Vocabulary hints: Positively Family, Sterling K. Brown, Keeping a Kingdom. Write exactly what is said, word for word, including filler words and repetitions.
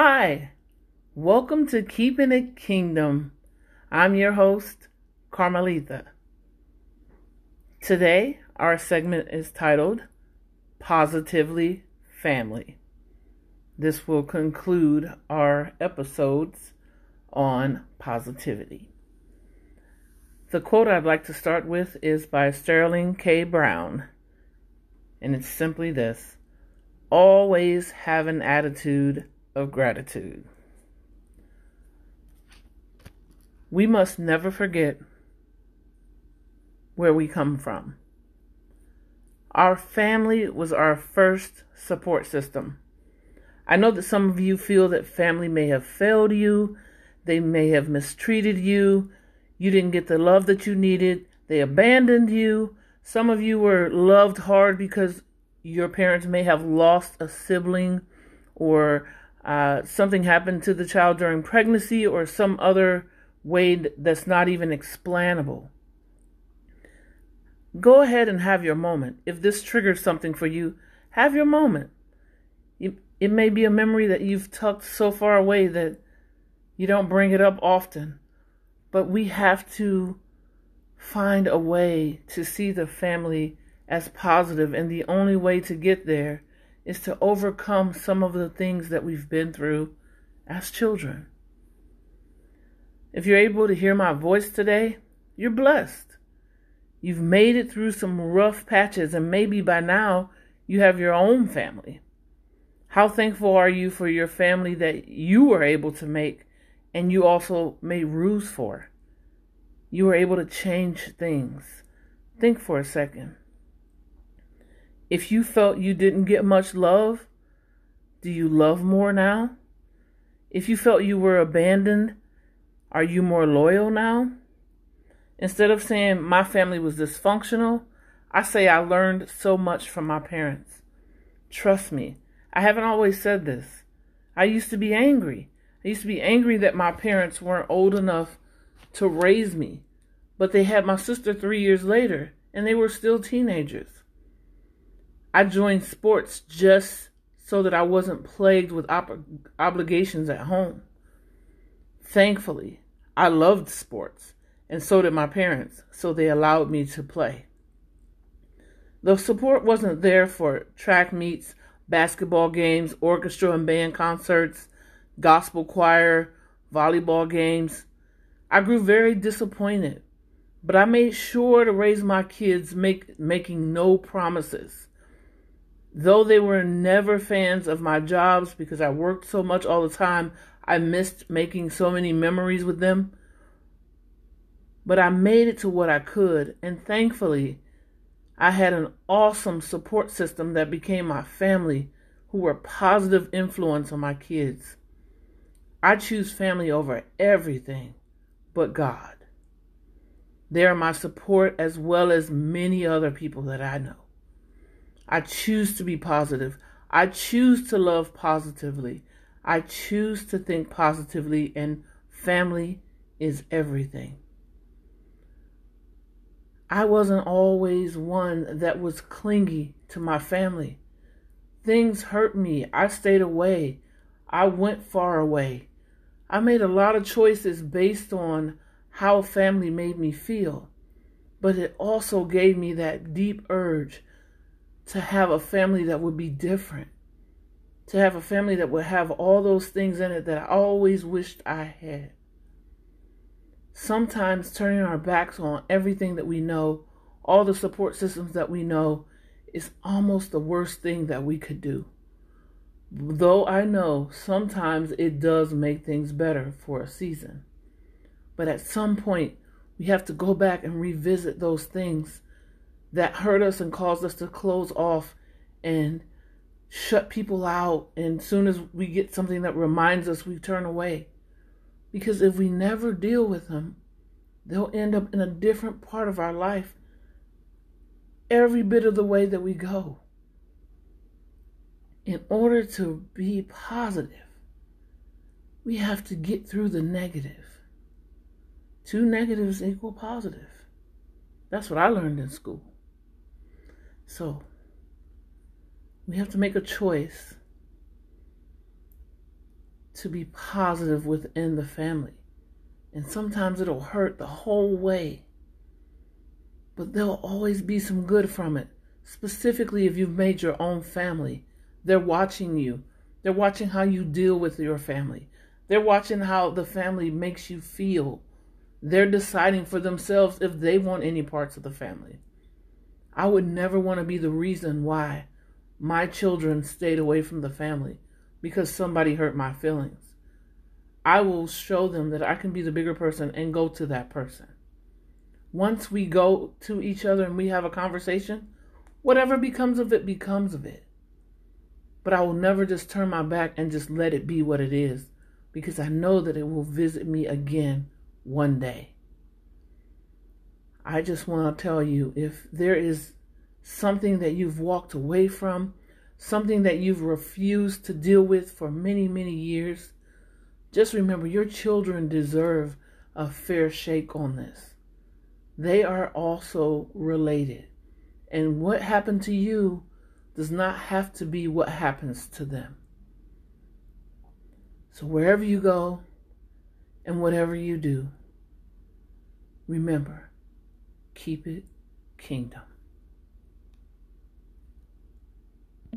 Hi, welcome to Keeping a Kingdom. I'm your host, Carmelita. Today, our segment is titled Positively Family. This will conclude our episodes on positivity. The quote I'd like to start with is by Sterling K. Brown, and it's simply this: always have an attitude of gratitude. We must never forget where we come from. Our family was our first support system. I know that some of you feel that family may have failed you. They may have mistreated you. You didn't get the love that you needed. They abandoned you. Some of you were loved hard because your parents may have lost a sibling, or Uh, something happened to the child during pregnancy, or some other way that's not even explainable. Go ahead and have your moment. If this triggers something for you, have your moment. It, it may be a memory that you've tucked so far away that you don't bring it up often. But we have to find a way to see the family as positive, and the only way to get there is to overcome some of the things that we've been through as children. If you're able to hear my voice today, you're blessed. You've made it through some rough patches, and maybe by now you have your own family. How thankful are you for your family that you were able to make, and you also made rules for? You were able to change things. Think for a second. If you felt you didn't get much love, do you love more now? If you felt you were abandoned, are you more loyal now? Instead of saying my family was dysfunctional, I say I learned so much from my parents. Trust me, I haven't always said this. I used to be angry. I used to be angry that my parents weren't old enough to raise me, but they had my sister three years later, and they were still teenagers. I joined sports just so that I wasn't plagued with op- obligations at home. Thankfully, I loved sports, and so did my parents, so they allowed me to play. The support wasn't there for track meets, basketball games, orchestra and band concerts, gospel choir, volleyball games. I grew very disappointed, but I made sure to raise my kids make, making no promises. Though they were never fans of my jobs because I worked so much all the time, I missed making so many memories with them. But I made it to what I could, and thankfully, I had an awesome support system that became my family, who were a positive influence on my kids. I choose family over everything but God. They are my support, as well as many other people that I know. I choose to be positive. I choose to love positively. I choose to think positively, and family is everything. I wasn't always one that was clingy to my family. Things hurt me. I stayed away. I went far away. I made a lot of choices based on how family made me feel, but it also gave me that deep urge to have a family that would be different, to have a family that would have all those things in it that I always wished I had. Sometimes turning our backs on everything that we know, all the support systems that we know, is almost the worst thing that we could do. Though I know sometimes it does make things better for a season. But at some point, we have to go back and revisit those things that hurt us and caused us to close off and shut people out. And as soon as we get something that reminds us, we turn away. Because if we never deal with them, they'll end up in a different part of our life every bit of the way that we go. In order to be positive, we have to get through the negative. Two negatives equal positive. That's what I learned in school. So, we have to make a choice to be positive within the family. And sometimes it'll hurt the whole way, but there'll always be some good from it. Specifically, if you've made your own family, they're watching you. They're watching how you deal with your family. They're watching how the family makes you feel. They're deciding for themselves if they want any parts of the family. I would never want to be the reason why my children stayed away from the family because somebody hurt my feelings. I will show them that I can be the bigger person and go to that person. Once we go to each other and we have a conversation, whatever becomes of it, becomes of it. But I will never just turn my back and just let it be what it is, because I know that it will visit me again one day. I just want to tell you, if there is something that you've walked away from, something that you've refused to deal with for many, many years, just remember your children deserve a fair shake on this. They are also related. And what happened to you does not have to be what happens to them. So wherever you go and whatever you do, remember, keep it kingdom.